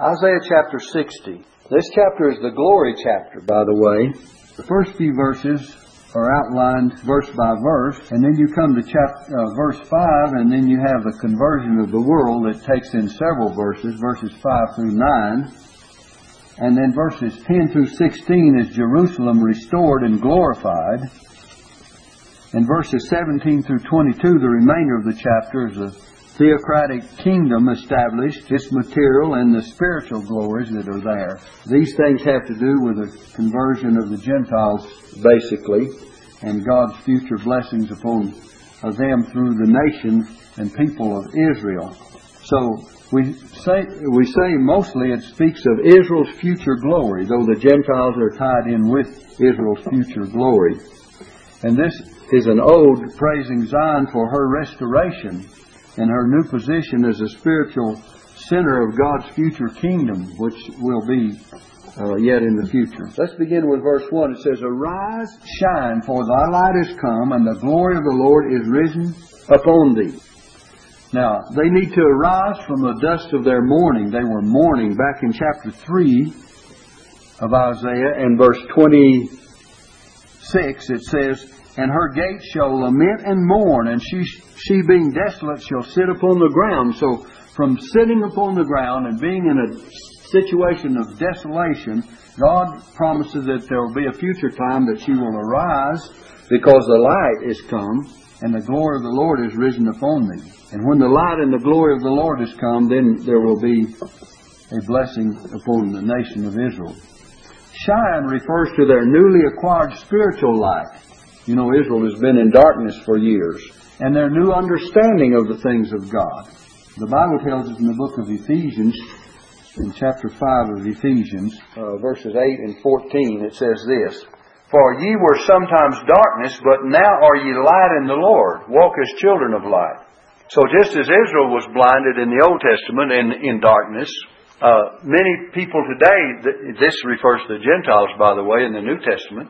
Isaiah chapter 60. This chapter is the glory chapter, by the way. The first few verses are outlined verse by verse, and then you come to verse 5, and then you have the conversion of the world that takes in several verses, verses 5 through 9. And then verses 10 through 16 is Jerusalem restored and glorified. And verses 17 through 22, the remainder of the chapter, is the theocratic kingdom established, its material and the spiritual glories that are there. These things have to do with the conversion of the Gentiles, basically, and God's future blessings upon them through the nations and people of Israel. So we say mostly it speaks of Israel's future glory, though the Gentiles are tied in with Israel's future glory. And this is an ode praising Zion for her restoration and her new position as a spiritual center of God's future kingdom, which will be yet in the future. Let's begin with verse 1. It says, "Arise, shine, for thy light is come, and the glory of the Lord is risen upon thee." Now, they need to arise from the dust of their mourning. They were mourning back in chapter 3 of Isaiah, and verse 26, it says, "And her gates shall lament and mourn, and she being desolate shall sit upon the ground." So from sitting upon the ground and being in a situation of desolation, God promises that there will be a future time that she will arise because the light is come and the glory of the Lord is risen upon thee. And when the light and the glory of the Lord is come, then there will be a blessing upon the nation of Israel. Shine refers to their newly acquired spiritual light. You know, Israel has been in darkness for years, and their new understanding of the things of God. The Bible tells us in the book of Ephesians, in chapter 5 of Ephesians, verses 8 and 14, it says this, "For ye were sometimes darkness, but now are ye light in the Lord. Walk as children of light." So just as Israel was blinded in the Old Testament in darkness, many people today, this refers to the Gentiles, by the way, in the New Testament,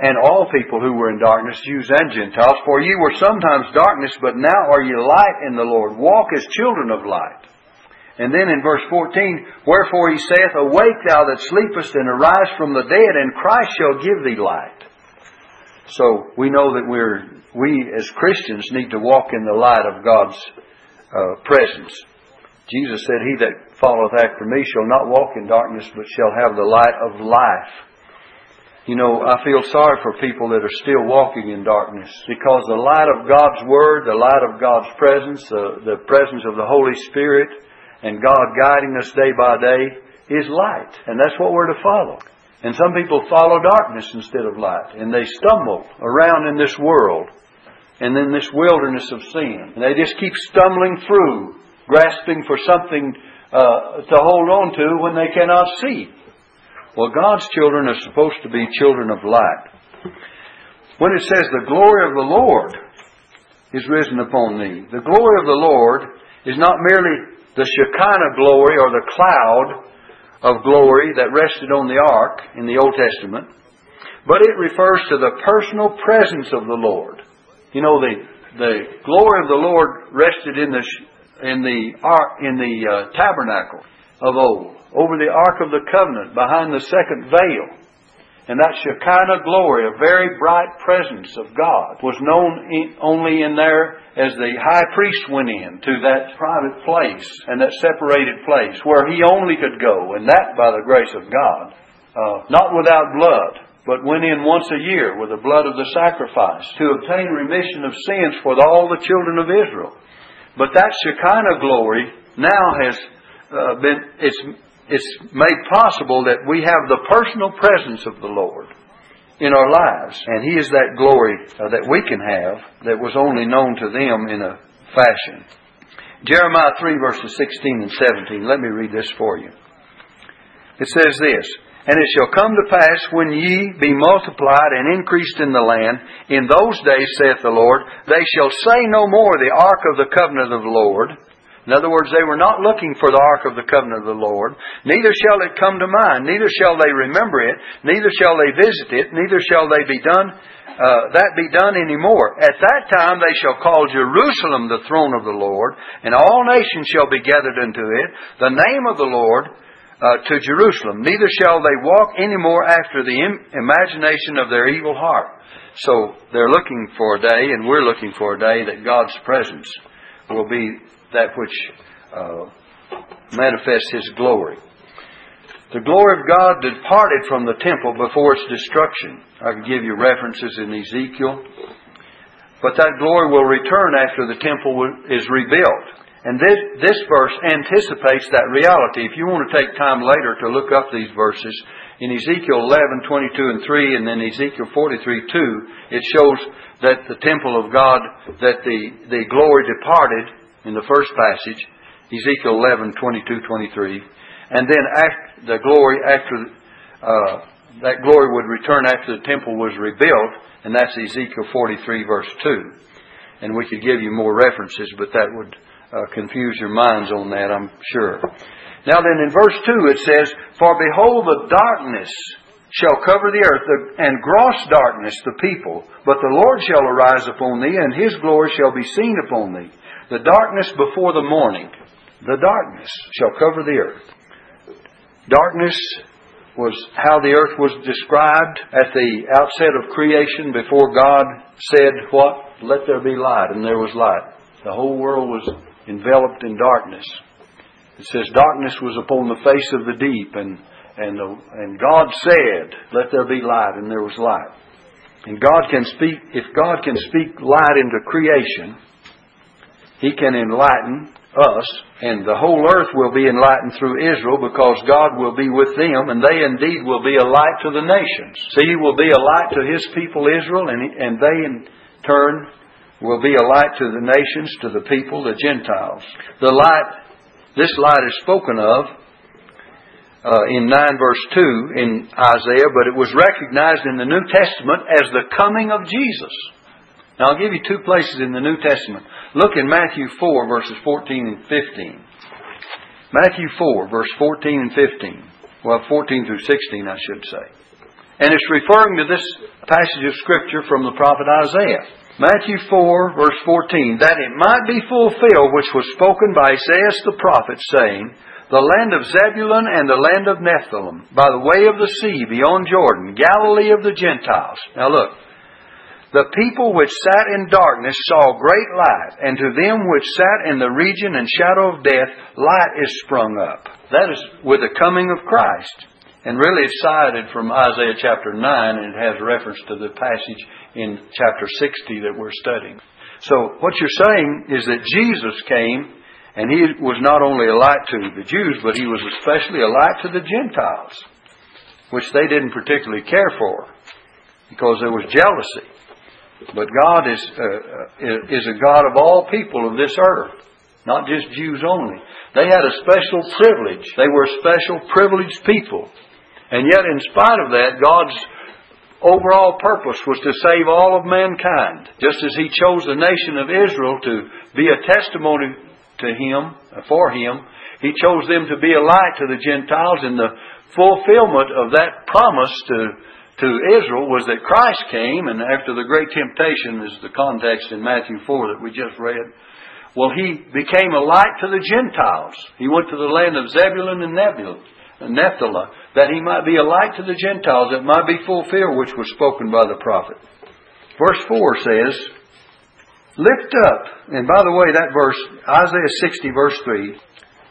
"and all people who were in darkness, Jews and Gentiles, for ye were sometimes darkness, but now are ye light in the Lord. Walk as children of light." And then in verse 14, "Wherefore he saith, Awake thou that sleepest, and arise from the dead, and Christ shall give thee light." So we know that we as Christians need to walk in the light of God's presence. Jesus said, "He that followeth after me shall not walk in darkness, but shall have the light of life." You know, I feel sorry for people that are still walking in darkness, because the light of God's Word, the light of God's presence, the presence of the Holy Spirit, and God guiding us day by day is light. And that's what we're to follow. And some people follow darkness instead of light, and they stumble around in this world and in this wilderness of sin. And they just keep stumbling through, grasping for something to hold on to when they cannot see. Well, God's children are supposed to be children of light. When it says the glory of the Lord is risen upon thee, the glory of the Lord is not merely the Shekinah glory or the cloud of glory that rested on the ark in the Old Testament, but it refers to the personal presence of the Lord. You know, the glory of the Lord rested in the tabernacle of old, over the Ark of the Covenant, behind the second veil. And that Shekinah glory, a very bright presence of God, was known only in there as the high priest went in to that private place and that separated place where he only could go, and that by the grace of God, not without blood, but went in once a year with the blood of the sacrifice to obtain remission of sins for all the children of Israel. But that Shekinah glory now has It's made possible that we have the personal presence of the Lord in our lives. And He is that glory that we can have that was only known to them in a fashion. Jeremiah 3 verses 16 and 17. Let me read this for you. It says this, "And it shall come to pass, when ye be multiplied and increased in the land, in those days, saith the Lord, they shall say no more, the ark of the covenant of the Lord, In other words, they were not looking for the Ark of the Covenant of the Lord. Neither shall it come to mind. Neither shall they remember it. Neither shall they visit it. Neither shall they be done, that be done anymore. At that time they shall call Jerusalem the throne of the Lord, and all nations shall be gathered unto it. The name of the Lord to Jerusalem. Neither shall they walk any more after the imagination of their evil heart. So they're looking for a day, and we're looking for a day that God's presence will be that which manifests His glory. The glory of God departed from the temple before its destruction. I can give you references in Ezekiel. But that glory will return after the temple is rebuilt. And this verse anticipates that reality. If you want to take time later to look up these verses, in Ezekiel 11, 22 and 3, and then Ezekiel 43, 2, it shows that the temple of God, that the glory departed in the first passage, Ezekiel 11, 22, 23. And then that glory would return after the temple was rebuilt, and that's Ezekiel 43, verse 2. And we could give you more references, but that would confuse your minds on that, I'm sure. Now then, in verse 2 it says, "For behold, the darkness shall cover the earth, and gross darkness the people. But the Lord shall arise upon thee, and His glory shall be seen upon thee. The darkness before the morning. The darkness shall cover the earth." Darkness was how the earth was described at the outset of creation, before God said, "What? Let there be light," and there was light. The whole world was enveloped in darkness. It says, "Darkness was upon the face of the deep, and God said, Let there be light," and there was light. And God can speak. If God can speak light into creation, He can enlighten us, and the whole earth will be enlightened through Israel, because God will be with them, and they indeed will be a light to the nations. So He will be a light to His people Israel, and they in turn will be a light to the nations, to the people, the Gentiles. The light. This light is spoken of in 9 verse 2 in Isaiah, but it was recognized in the New Testament as the coming of Jesus. Now I'll give you two places in the New Testament. Look in Matthew 4 verses 14 and 15. Matthew 4 verse 14 and 15. Well, 14 through 16 I should say. And it's referring to this passage of Scripture from the prophet Isaiah. Matthew 4, verse 14, "That it might be fulfilled which was spoken by Isaiah the prophet, saying, The land of Zebulun and the land of Naphtali, by the way of the sea beyond Jordan, Galilee of the Gentiles." Now look. "The people which sat in darkness saw great light, and to them which sat in the region and shadow of death, light is sprung up." That is with the coming of Christ. And really it's cited from Isaiah chapter 9, and it has reference to the passage in chapter 60 that we're studying. So what you're saying is that Jesus came, and He was not only a light to the Jews, but He was especially a light to the Gentiles, which they didn't particularly care for, because there was jealousy. But God is a God of all people of this earth. Not just Jews only. They had a special privilege. They were a special privileged people. And yet, in spite of that, God's overall purpose was to save all of mankind. Just as He chose the nation of Israel to be a testimony to Him, for Him, He chose them to be a light to the Gentiles, and the fulfillment of that promise to Israel was that Christ came, and after the great temptation is the context in Matthew 4 that we just read. Well, He became a light to the Gentiles. He went to the land of Zebulun and Naphtali, that He might be a light to the Gentiles, that might be fulfilled which was spoken by the prophet. Verse 4 says, "Lift up." And by the way, that verse, Isaiah 60, verse 3.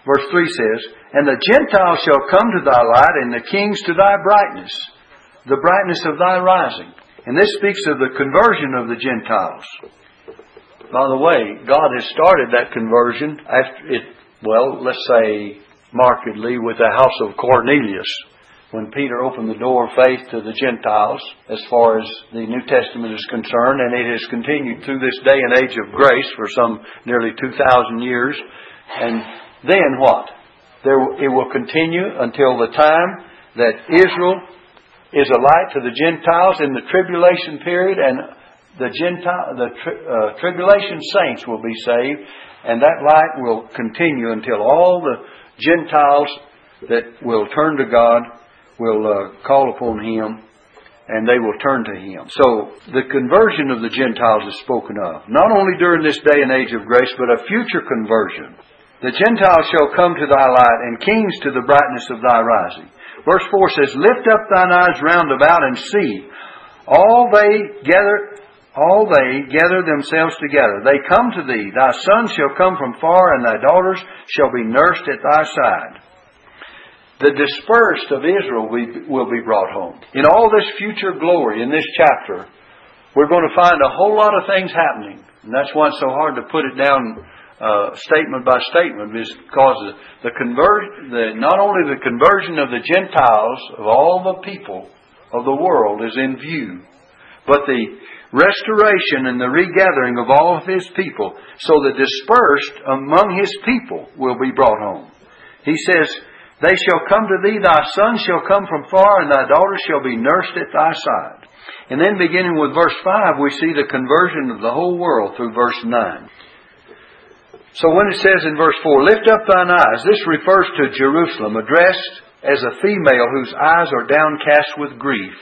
Verse 3 says, "And the Gentiles shall come to thy light, and the kings to thy brightness, the brightness of thy rising." And this speaks of the conversion of the Gentiles. By the way, God has started that conversion after it, well, let's say markedly with the house of Cornelius. When Peter opened the door of faith to the Gentiles, as far as the New Testament is concerned, and it has continued through this day and age of grace for some nearly 2,000 years. And then what? It will continue until the time that Israel is a light to the Gentiles in the tribulation period, and the Gentile, tribulation saints will be saved, and that light will continue until all the Gentiles that will turn to God will call upon Him, and they will turn to Him. So the conversion of the Gentiles is spoken of, not only during this day and age of grace, but a future conversion. The Gentiles shall come to thy light, and kings to the brightness of thy rising. Verse 4 says, lift up thine eyes round about, and see. All they gather themselves together. They come to thee. Thy sons shall come from far, and thy daughters shall be nursed at thy side. The dispersed of Israel will be brought home. In all this future glory, in this chapter, we're going to find a whole lot of things happening. And that's why it's so hard to put it down statement by statement, is because not only the conversion of the Gentiles, of all the people of the world, is in view, but the restoration and the regathering of all of His people. So the dispersed among His people will be brought home. He says, they shall come to thee, thy sons shall come from far, and thy daughters shall be nursed at thy side. And then beginning with verse 5, we see the conversion of the whole world through verse 9. So when it says in verse 4, lift up thine eyes, this refers to Jerusalem, addressed as a female whose eyes are downcast with grief.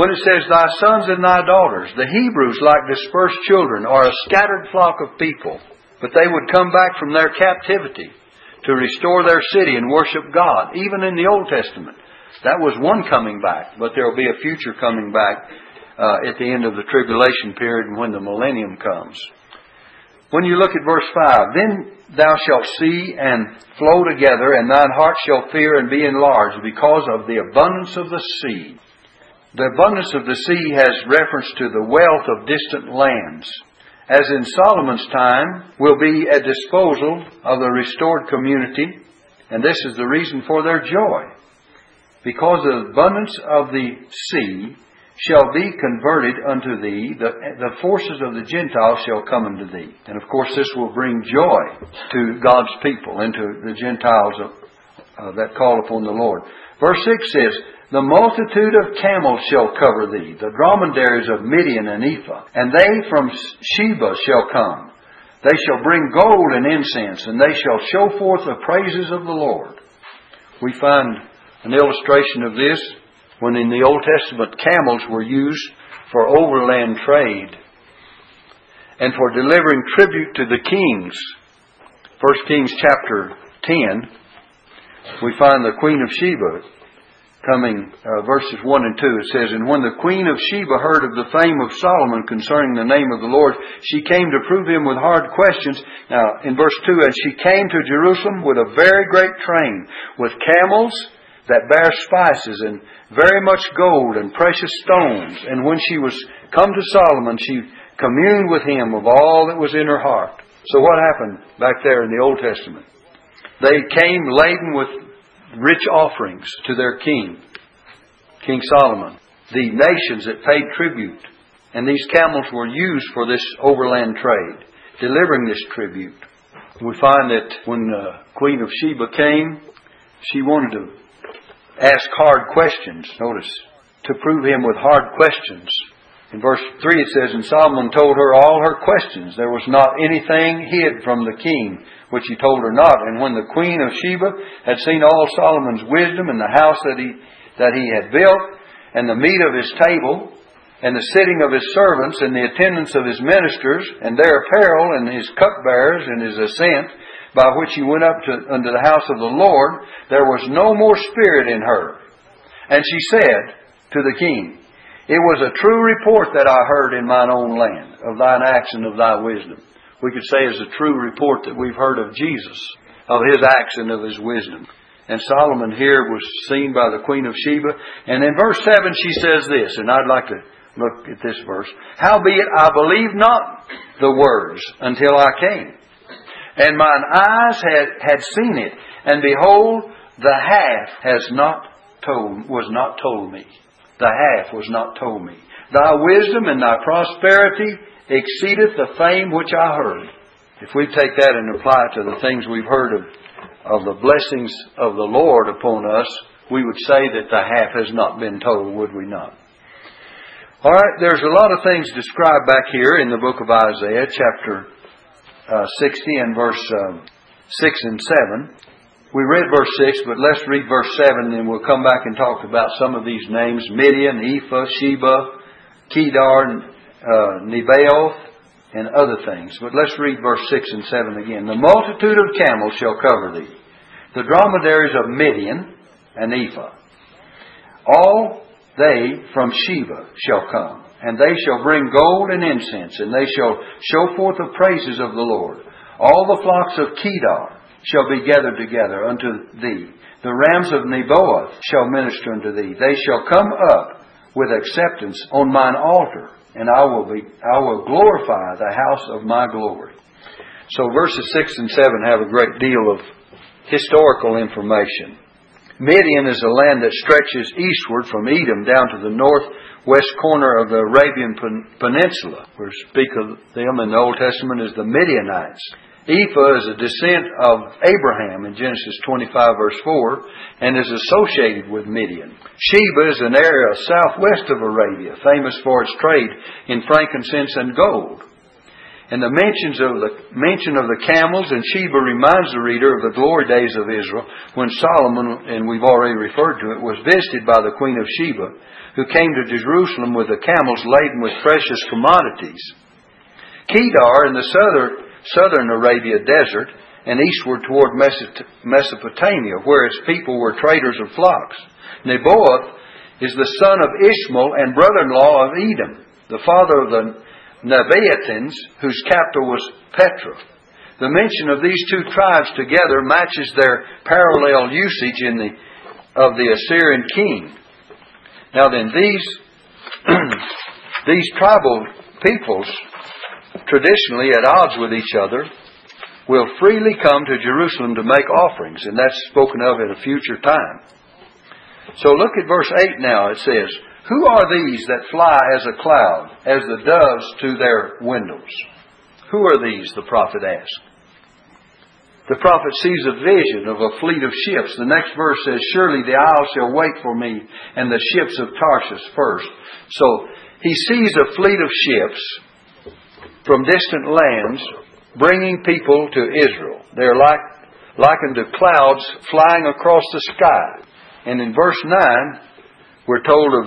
When it says thy sons and thy daughters, the Hebrews, like dispersed children, are a scattered flock of people, but they would come back from their captivity to restore their city and worship God, even in the Old Testament. That was one coming back, but there will be a future coming back at the end of the tribulation period and when the millennium comes. When you look at verse 5, then thou shalt see and flow together, and thine heart shall fear and be enlarged because of the abundance of the sea. The abundance of the sea has reference to the wealth of distant lands, as in Solomon's time, will be at disposal of the restored community. And this is the reason for their joy. Because the abundance of the sea shall be converted unto thee, the forces of the Gentiles shall come unto thee. And of course this will bring joy to God's people and to the Gentiles that call upon the Lord. Verse 6 says, the multitude of camels shall cover thee, the dromedaries of Midian and Ephah, and they from Sheba shall come. They shall bring gold and incense, and they shall show forth the praises of the Lord. We find an illustration of this when in the Old Testament camels were used for overland trade and for delivering tribute to the kings. 1 Kings chapter 10, we find the Queen of Sheba coming, verses 1 and 2, it says, and when the queen of Sheba heard of the fame of Solomon concerning the name of the Lord, she came to prove him with hard questions. Now, in verse 2, and she came to Jerusalem with a very great train, with camels that bear spices, and very much gold and precious stones. And when she was come to Solomon, she communed with him of all that was in her heart. So what happened back there in the Old Testament? They came laden with rich offerings to their king, King Solomon, the nations that paid tribute. And these camels were used for this overland trade, delivering this tribute. We find that when the Queen of Sheba came, she wanted to ask hard questions, notice, to prove him with hard questions. In verse 3 it says, and Solomon told her all her questions. There was not anything hid from the king, which he told her not. And when the queen of Sheba had seen all Solomon's wisdom and the house that he had built, and the meat of his table, and the sitting of his servants, and the attendance of his ministers, and their apparel, and his cupbearers, and his ascent, by which he went up unto the house of the Lord, there was no more spirit in her. And she said to the king, it was a true report that I heard in mine own land, of thine acts and of thy wisdom. We could say it's a true report that we've heard of Jesus, of His acts and of His wisdom. And Solomon here was seen by the Queen of Sheba. And in verse 7 she says this, and I'd like to look at this verse. Howbeit I believed not the words until I came, and mine eyes had seen it, and behold, the half was not told me. The half was not told me. Thy wisdom and thy prosperity exceedeth the fame which I heard. If we take that and apply it to the things we've heard of the blessings of the Lord upon us, we would say that the half has not been told, would we not? All right, there's a lot of things described back here in the book of Isaiah, chapter 60 and verse 6 and 7. We read verse 6, but let's read verse 7, and then we'll come back and talk about some of these names. Midian, Ephah, Sheba, Kedar, Nebaioth, and other things. But let's read verse 6 and 7 again. The multitude of camels shall cover thee, the dromedaries of Midian and Ephah. All they from Sheba shall come, and they shall bring gold and incense, and they shall show forth the praises of the Lord. All the flocks of Kedar shall be gathered together unto thee. The rams of Nebaioth shall minister unto thee. They shall come up with acceptance on mine altar, and I will glorify the house of my glory. So verses 6 and 7 have a great deal of historical information. Midian is a land that stretches eastward from Edom down to the northwest corner of the Arabian Peninsula. We speak of them in the Old Testament as the Midianites. Ephah is a descent of Abraham in Genesis 25 verse 4 and is associated with Midian. Sheba is an area southwest of Arabia, famous for its trade in frankincense and gold. And the mention of the camels and Sheba reminds the reader of the glory days of Israel when Solomon, and we've already referred to it, was visited by the Queen of Sheba, who came to Jerusalem with the camels laden with precious commodities. Kedar in the southern Arabia desert and eastward toward Mesopotamia, where its people were traders of flocks. Nebaioth is the son of Ishmael and brother-in-law of Edom, the father of the Nabateans, whose capital was Petra. The mention of these two tribes together matches their parallel usage of the Assyrian king. Now then, these tribal peoples, traditionally at odds with each other, will freely come to Jerusalem to make offerings, and that's spoken of at a future time. So look at verse 8 now. It says, who are these that fly as a cloud, as the doves to their windows? Who are these, the prophet asked. The prophet sees a vision of a fleet of ships. The next verse says, surely the isles shall wait for me, and the ships of Tarshish first. So he sees a fleet of ships from distant lands bringing people to Israel. They're likened to clouds flying across the sky. And in verse 9... we're told of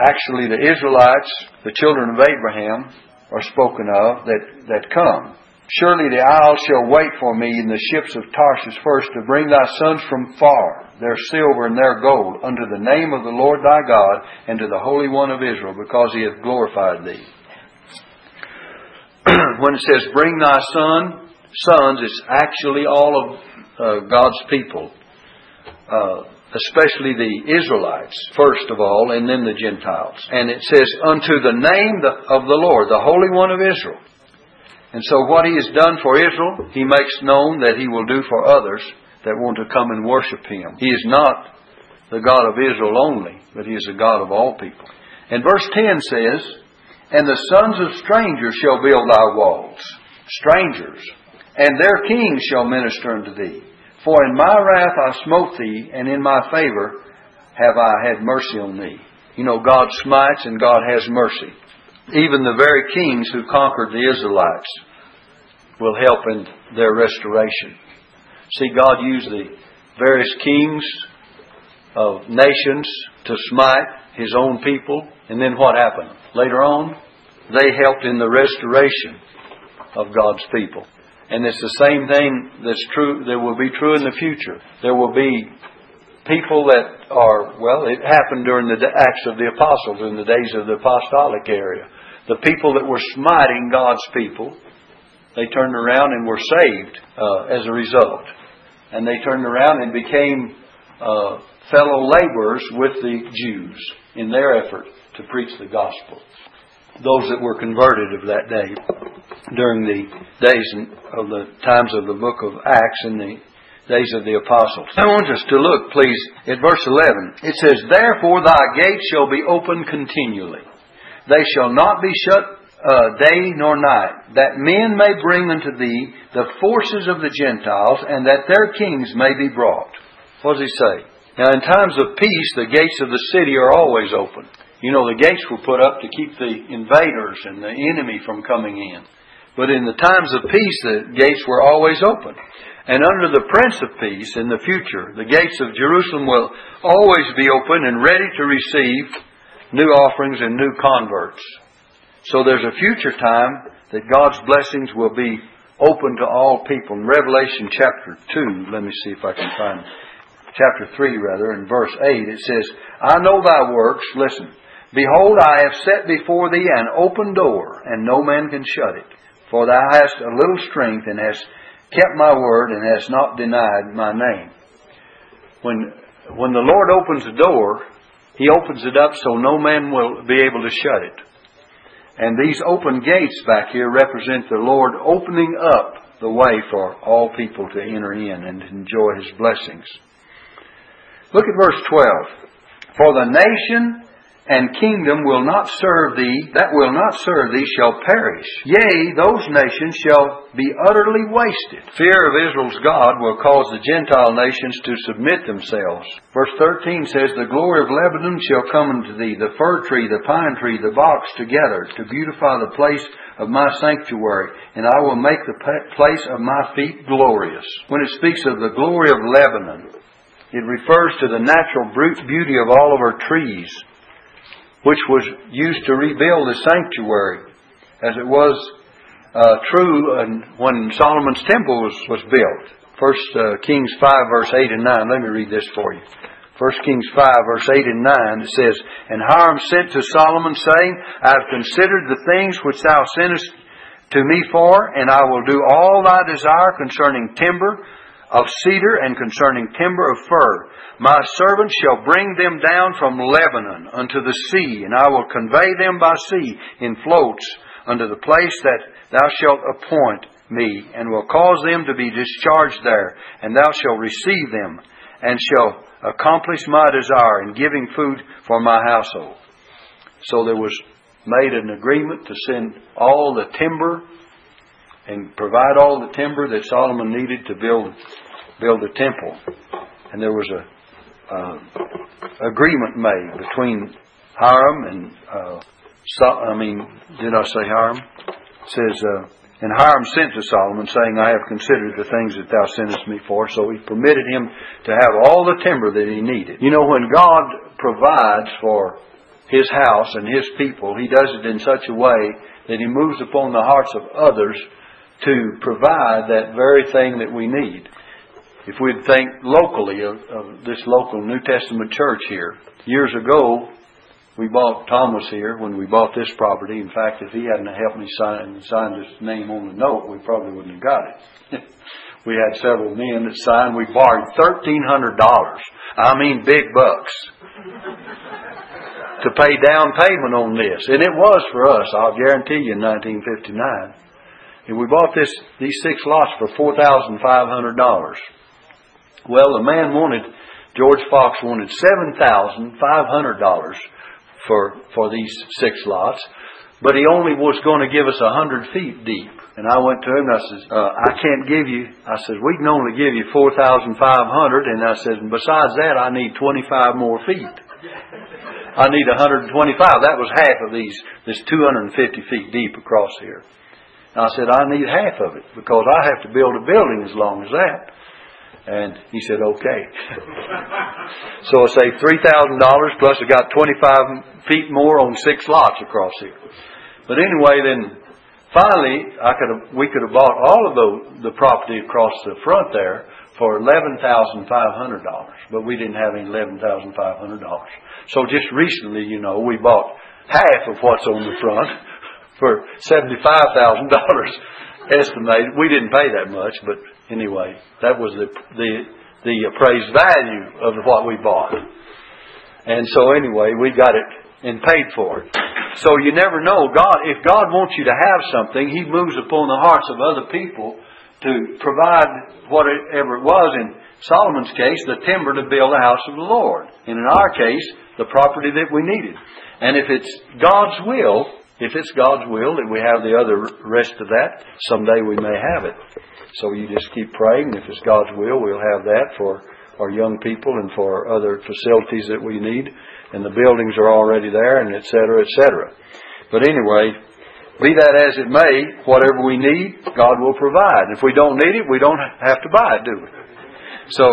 actually the Israelites, the children of Abraham, are spoken of that come. Surely the isles shall wait for me in the ships of Tarshish first to bring thy sons from far, their silver and their gold, unto the name of the Lord thy God and to the Holy One of Israel, because he hath glorified thee. When it says bring thy sons, it's actually all of God's people. Especially the Israelites, first of all, and then the Gentiles. And it says, unto the name of the Lord, the Holy One of Israel. And so what He has done for Israel, He makes known that He will do for others that want to come and worship Him. He is not the God of Israel only, but He is the God of all people. And verse 10 says, and the sons of strangers shall build thy walls, strangers, and their kings shall minister unto thee. For in my wrath I smote thee, and in my favor have I had mercy on thee. You know, God smites and God has mercy. Even the very kings who conquered the Israelites will help in their restoration. See, God used the various kings of nations to smite His own people. And then what happened? Later on, they helped in the restoration of God's people. And it's the same thing that's true, that will be true in the future. There will be people that are, well, it happened during the Acts of the Apostles, in the days of the apostolic era. The people that were smiting God's people, they turned around and were saved as a result. And they turned around and became fellow laborers with the Jews in their effort to preach the gospel. Those that were converted of that day, during the days of the times of the book of Acts and the days of the apostles. I want us to look, please, at verse 11. It says, therefore thy gates shall be open continually. They shall not be shut day nor night, that men may bring unto thee the forces of the Gentiles, and that their kings may be brought. What does he say? Now in times of peace, the gates of the city are always open. You know, the gates were put up to keep the invaders and the enemy from coming in. But in the times of peace, the gates were always open. And under the Prince of Peace in the future, the gates of Jerusalem will always be open and ready to receive new offerings and new converts. So there's a future time that God's blessings will be open to all people. In Revelation chapter 2, let me see if I can find chapter 3 rather, in verse 8, it says, I know thy works, listen, behold, I have set before thee an open door, and no man can shut it. For thou hast a little strength, and hast kept my word, and hast not denied my name. When the Lord opens a door, He opens it up so no man will be able to shut it. And these open gates back here represent the Lord opening up the way for all people to enter in and enjoy His blessings. Look at verse 12. For the nation and kingdom will not serve thee, that will not serve thee shall perish. Yea, those nations shall be utterly wasted. Fear of Israel's God will cause the Gentile nations to submit themselves. Verse 13 says, The glory of Lebanon shall come unto thee, the fir tree, the pine tree, the box together, to beautify the place of my sanctuary, and I will make the place of my feet glorious. When it speaks of the glory of Lebanon, it refers to the natural beauty of all of her trees, which was used to rebuild the sanctuary, as it was true when Solomon's temple was built. 1 Kings 5, verse 8 and 9. Let me read this for you. 1 Kings 5, verse 8 and 9, it says, And Hiram said to Solomon, saying, I have considered the things which thou sentest to me for, and I will do all thy desire concerning timber of cedar and concerning timber of fir. My servant shall bring them down from Lebanon unto the sea, and I will convey them by sea in floats unto the place that thou shalt appoint me, and will cause them to be discharged there, and thou shalt receive them, and shall accomplish my desire in giving food for my household. So there was made an agreement to send all the timber and provide all the timber that Solomon needed to build the temple. And there was an agreement made between Hiram and... did I say Hiram? It says, And Hiram sent to Solomon, saying, I have considered the things that thou sentest me for. So he permitted him to have all the timber that he needed. You know, when God provides for His house and His people, He does it in such a way that He moves upon the hearts of others to provide that very thing that we need. If we'd think locally of this local New Testament church here, years ago, Tom was here when we bought this property. In fact, if he hadn't helped me sign his name on the note, we probably wouldn't have got it. We had several men that signed. We borrowed $1,300. I mean, big bucks. To pay down payment on this. And it was for us, I'll guarantee you, in 1959. And we bought these 6 lots for $4,500. Well, the man George Fox wanted $7,500 for these 6 lots, but he only was going to give us 100 feet deep. And I went to him and I said, I can't give you. I said, we can only give you $4,500. And I said, and besides that, I need 25 more feet. I need 125. That was half of these. This 250 feet deep across here. And I said, I need half of it because I have to build a building as long as that. And he said, okay. So I saved $3,000 plus I got 25 feet more on 6 lots across here. But anyway, then finally we could have bought all of the property across the front there for $11,500, but we didn't have any $11,500. So just recently, you know, we bought half of what's on the front for $75,000 estimated. We didn't pay that much, but anyway, that was the appraised value of what we bought. And so anyway, we got it and paid for it. So you never know. If God wants you to have something, He moves upon the hearts of other people to provide whatever it was. In Solomon's case, the timber to build the house of the Lord. And in our case, the property that we needed. And if it's God's will that we have the other rest of that, someday we may have it. So you just keep praying. If it's God's will, we'll have that for our young people and for other facilities that we need. And the buildings are already there, and et cetera, et cetera. But anyway, be that as it may, whatever we need, God will provide. If we don't need it, we don't have to buy it, do we? So,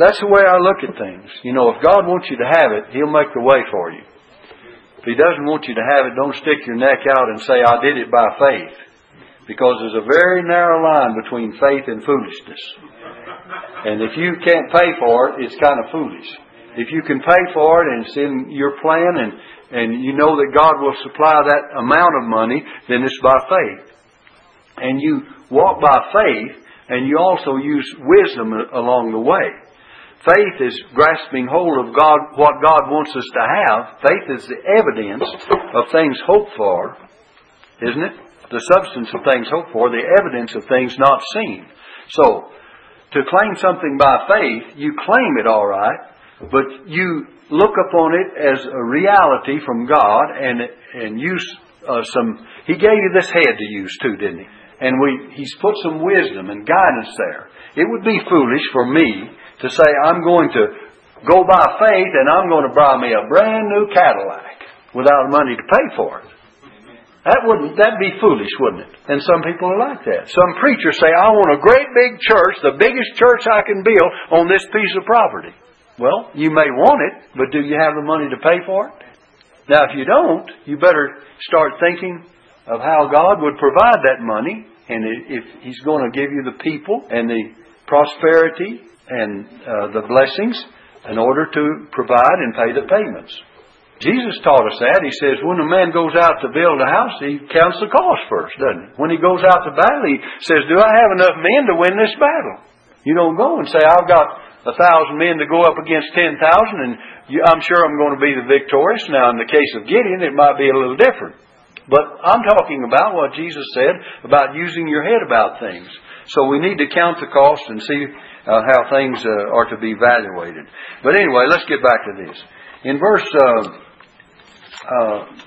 that's the way I look at things. You know, if God wants you to have it, He'll make the way for you. If He doesn't want you to have it, don't stick your neck out and say, I did it by faith. Because there's a very narrow line between faith and foolishness. And if you can't pay for it, it's kind of foolish. If you can pay for it and it's in your plan and you know that God will supply that amount of money, then it's by faith. And you walk by faith, and you also use wisdom along the way. Faith is grasping hold of God, what God wants us to have. Faith is the evidence of things hoped for, isn't it? The substance of things hoped for, the evidence of things not seen. So, to claim something by faith, you claim it all right, but you look upon it as a reality from God and use some... He gave you this head to use too, didn't He? And He's put some wisdom and guidance there. It would be foolish for me to say, I'm going to go by faith and I'm going to buy me a brand new Cadillac without money to pay for it. That'd be foolish, wouldn't it? And some people are like that. Some preachers say, I want a great big church, the biggest church I can build on this piece of property. Well, you may want it, but do you have the money to pay for it? Now, if you don't, you better start thinking of how God would provide that money. And if He's going to give you the people and the prosperity and the blessings in order to provide and pay the payments. Jesus taught us that. He says, when a man goes out to build a house, he counts the cost first, doesn't he? When he goes out to battle, he says, do I have enough men to win this battle? You don't go and say, I've got 1,000 men to go up against 10,000 and I'm sure I'm going to be the victorious. Now, in the case of Gideon, it might be a little different. But I'm talking about what Jesus said about using your head about things. So we need to count the cost and see how things are to be evaluated. But anyway, let's get back to this. In verse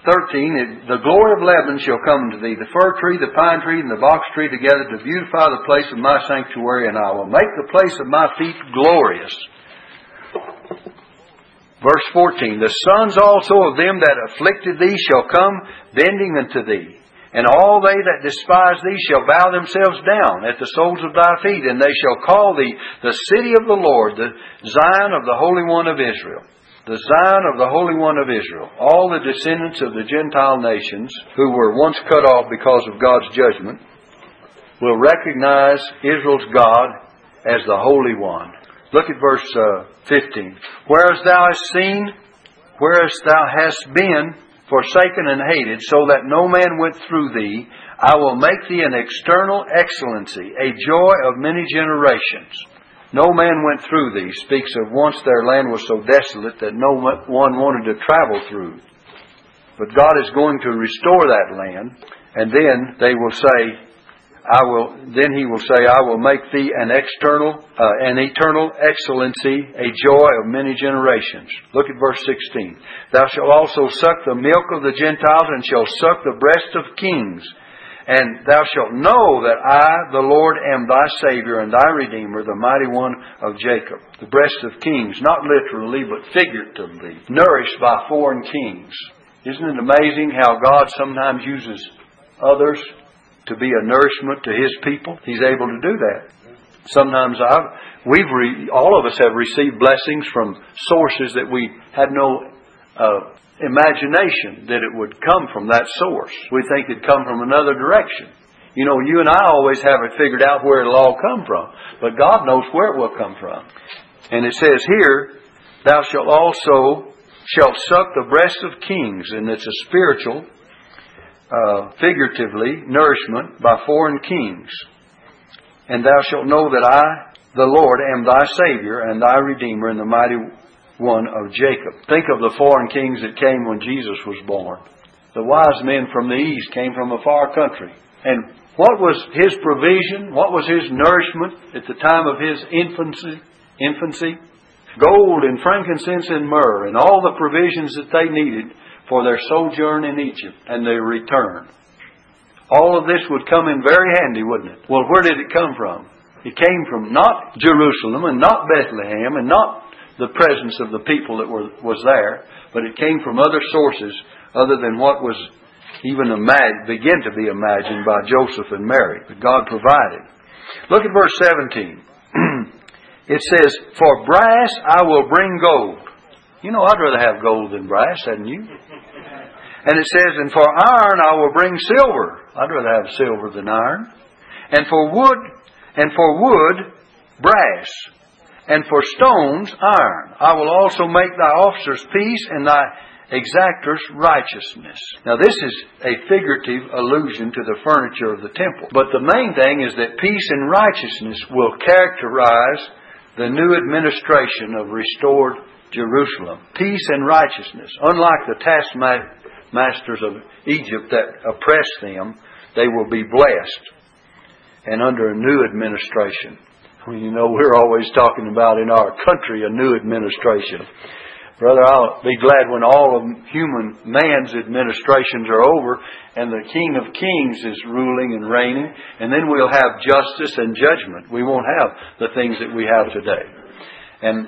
13, the glory of Lebanon shall come to thee, the fir tree, the pine tree, and the box tree together to beautify the place of my sanctuary, and I will make the place of my feet glorious. Verse 14, the sons also of them that afflicted thee shall come, bending unto thee. And all they that despise thee shall bow themselves down at the soles of thy feet, and they shall call thee the city of the Lord, the Zion of the Holy One of Israel. The Zion of the Holy One of Israel. All the descendants of the Gentile nations, who were once cut off because of God's judgment, will recognize Israel's God as the Holy One. Look at verse 15. Whereas thou hast seen, whereas thou hast been forsaken and hated, so that no man went through thee, I will make thee an external excellency, a joy of many generations. No man went through thee speaks of once their land was so desolate that no one wanted to travel through. But God is going to restore that land, and then they will say, Then he will say, I will make thee an eternal excellency, a joy of many generations. Look at verse 16. Thou shalt also suck the milk of the Gentiles, and shalt suck the breast of kings. And thou shalt know that I, the Lord, am thy Savior and thy Redeemer, the Mighty One of Jacob. The breast of kings, not literally, but figuratively, nourished by foreign kings. Isn't it amazing how God sometimes uses others to be a nourishment to His people? He's able to do that. Sometimes all of us have received blessings from sources that we had no imagination that it would come from that source. We think it'd come from another direction. You know, you and I always haven't figured out where it'll all come from, but God knows where it will come from. And it says here, thou shalt also suck the breast of kings, and it's a spiritual figuratively, nourishment by foreign kings. And thou shalt know that I, the Lord, am thy Savior and thy Redeemer and the Mighty One of Jacob. Think of the foreign kings that came when Jesus was born. The wise men from the east came from a far country. And what was His provision? What was His nourishment at the time of His infancy? Gold and frankincense and myrrh and all the provisions that they needed for their sojourn in Egypt and their return. All of this would come in very handy, wouldn't it? Well, where did it come from? It came from not Jerusalem and not Bethlehem and not the presence of the people that was there, but it came from other sources other than what was even began to be imagined by Joseph and Mary. But God provided. Look at verse 17. It says, "For brass I will bring gold." You know, I'd rather have gold than brass, hadn't you? And it says, "And for iron I will bring silver." I'd rather have silver than iron. And for wood, brass. And for stones, iron. I will also make thy officers peace and thy exactors righteousness. Now this is a figurative allusion to the furniture of the temple. But the main thing is that peace and righteousness will characterize the new administration of restored Jerusalem. Peace and righteousness. Unlike the taskmasters of Egypt that oppressed them, they will be blessed and under a new administration. Well, you know, we're always talking about in our country a new administration. Brother, I'll be glad when all of man's administrations are over and the King of Kings is ruling and reigning, and then we'll have justice and judgment. We won't have the things that we have today. And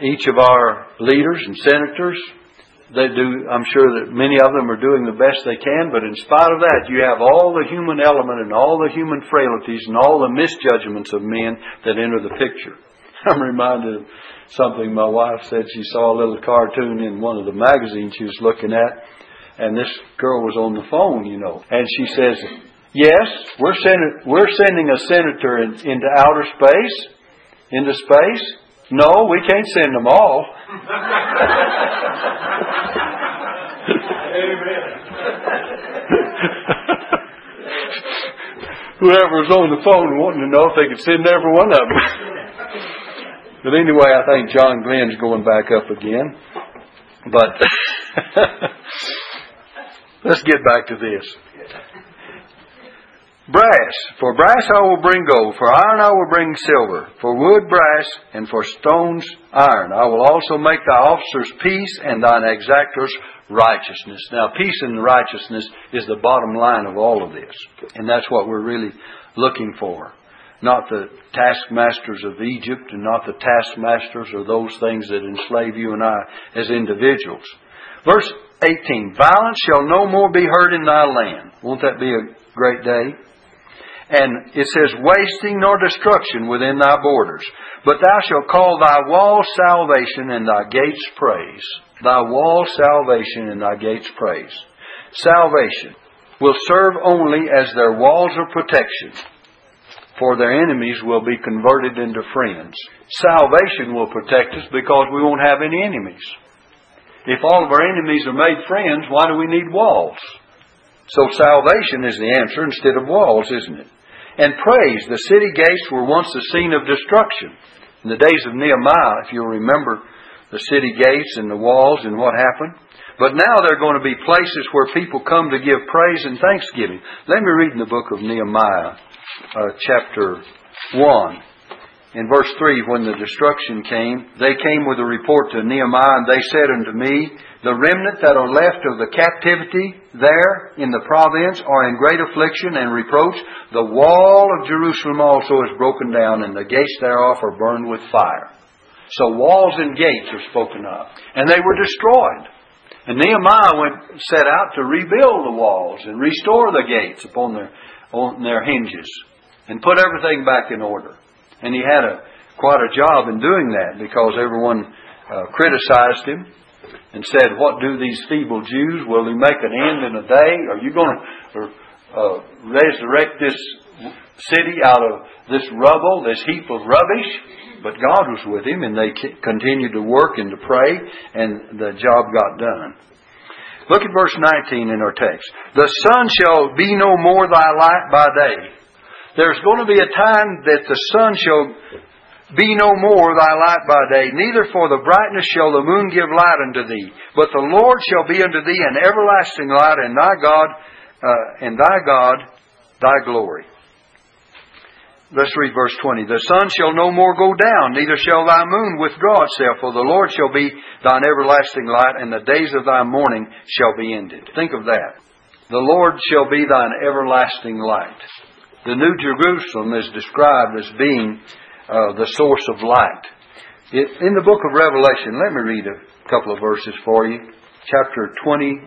each of our leaders and senators, I'm sure that many of them are doing the best they can, but in spite of that, you have all the human element and all the human frailties and all the misjudgments of men that enter the picture. I'm reminded of something my wife said. She saw a little cartoon in one of the magazines she was looking at, and this girl was on the phone, you know. And she says, "Yes, we're sending a senator into outer space, into space. No, we can't send them all." Amen. Whoever was on the phone wanting to know if they could send every one of them. But anyway, I think John Glenn's going back up again. But let's get back to this. Brass. For brass I will bring gold. For iron I will bring silver. For wood, brass. And for stones, iron. I will also make thy officers peace and thine exactors righteousness. Now, peace and righteousness is the bottom line of all of this. And that's what we're really looking for. Not the taskmasters of Egypt and not the taskmasters or those things that enslave you and I as individuals. Verse 18. Violence shall no more be heard in thy land. Won't that be a great day? And it says, wasting nor destruction within thy borders. But thou shalt call thy wall salvation and thy gates praise. Thy wall salvation and thy gates praise. Salvation will serve only as their walls of protection, for their enemies will be converted into friends. Salvation will protect us because we won't have any enemies. If all of our enemies are made friends, why do we need walls? So salvation is the answer instead of walls, isn't it? And praise, the city gates were once the scene of destruction. In the days of Nehemiah, if you'll remember, the city gates and the walls and what happened. But now they're going to be places where people come to give praise and thanksgiving. Let me read in the book of Nehemiah, chapter 1. In verse 3, when the destruction came, they came with a report to Nehemiah, and they said unto me, "The remnant that are left of the captivity there in the province are in great affliction and reproach. The wall of Jerusalem also is broken down, and the gates thereof are burned with fire." So walls and gates are spoken of. And they were destroyed. And Nehemiah set out to rebuild the walls and restore the gates upon their hinges and put everything back in order. And he had quite a job in doing that, because everyone criticized him and said, "What do these feeble Jews? Will they make an end in a day? Are you going to resurrect this city out of this rubble, this heap of rubbish?" But God was with him, and they continued to work and to pray, and the job got done. Look at verse 19 in our text. "The sun shall be no more thy light by day." There's going to be a time that the sun shall be no more thy light by day, neither for the brightness shall the moon give light unto thee. But the Lord shall be unto thee an everlasting light, and thy God, thy glory. Let's read verse 20. "The sun shall no more go down, neither shall thy moon withdraw itself, for the Lord shall be thine everlasting light, and the days of thy mourning shall be ended." Think of that. The Lord shall be thine everlasting light. The New Jerusalem is described as being the source of light. In the book of Revelation, let me read a couple of verses for you. Chapter 21,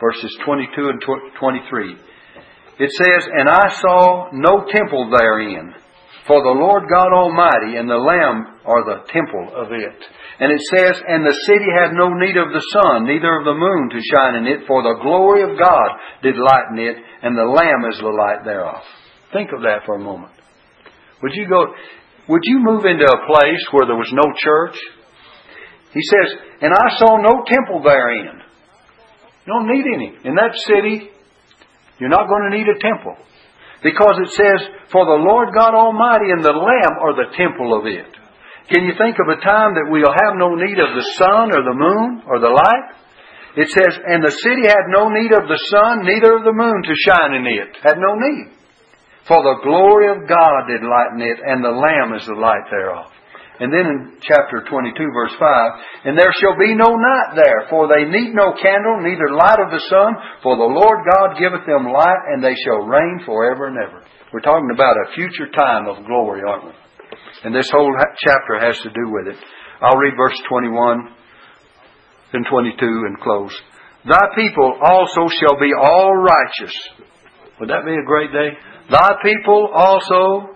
verses 22 and 23. It says, "And I saw no temple therein, for the Lord God Almighty and the Lamb are the temple of it." And it says, "And the city had no need of the sun, neither of the moon to shine in it, for the glory of God did lighten it, and the Lamb is the light thereof." Think of that for a moment. Would you move into a place where there was no church? He says, "And I saw no temple therein." You don't need any. In that city, you're not going to need a temple. Because it says, "For the Lord God Almighty and the Lamb are the temple of it." Can you think of a time that we'll have no need of the sun or the moon or the light? It says, "And the city had no need of the sun, neither of the moon to shine in it." Had no need. "For the glory of God did lighten it, and the Lamb is the light thereof." And then in chapter 22, verse 5, "And there shall be no night there, for they need no candle, neither light of the sun, for the Lord God giveth them light, and they shall reign forever and ever." We're talking about a future time of glory, aren't we? And this whole chapter has to do with it. I'll read verse 21 and 22 and close. "Thy people also shall be all righteous." Would that be a great day? "Thy people also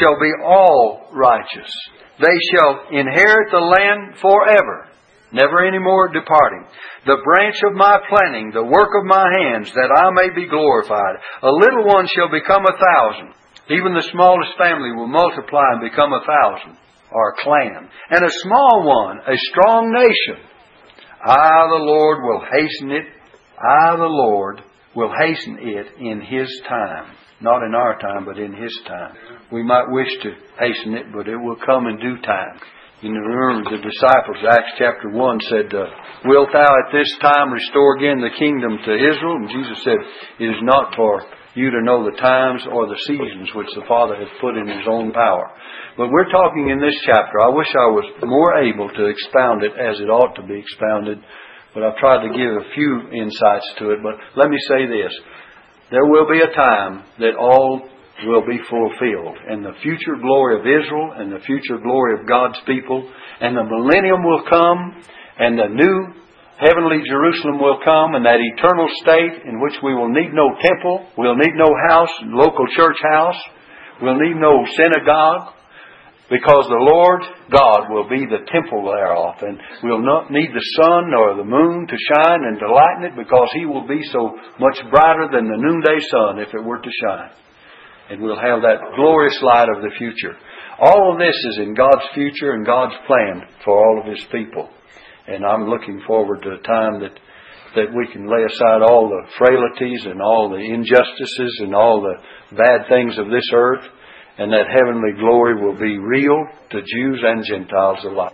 shall be all righteous. They shall inherit the land forever, never any more departing. The branch of my planting, the work of my hands, that I may be glorified. A little one shall become 1,000. Even the smallest family will multiply and become 1,000, or a clan. And a small one, a strong nation. I, the Lord, will hasten it. I, the Lord, will hasten it in His time." Not in our time, but in His time. We might wish to hasten it, but it will come in due time. You know, remember the disciples, Acts chapter 1 said, "Wilt thou at this time restore again the kingdom to Israel?" And Jesus said, "It is not for you to know the times or the seasons which the Father hath put in His own power." But we're talking in this chapter. I wish I was more able to expound it as it ought to be expounded, but I've tried to give a few insights to it. But let me say this. There will be a time that all will be fulfilled, and the future glory of Israel and the future glory of God's people, and the millennium will come, and the new heavenly Jerusalem will come, and that eternal state in which we will need no temple, we'll need no house, local church house, we'll need no synagogue, because the Lord God will be the temple thereof, and we'll not need the sun nor the moon to shine and to lighten it, because He will be so much brighter than the noonday sun if it were to shine. And we'll have that glorious light of the future. All of this is in God's future and God's plan for all of His people. And I'm looking forward to a time that we can lay aside all the frailties and all the injustices and all the bad things of this earth, and that heavenly glory will be real to Jews and Gentiles alike.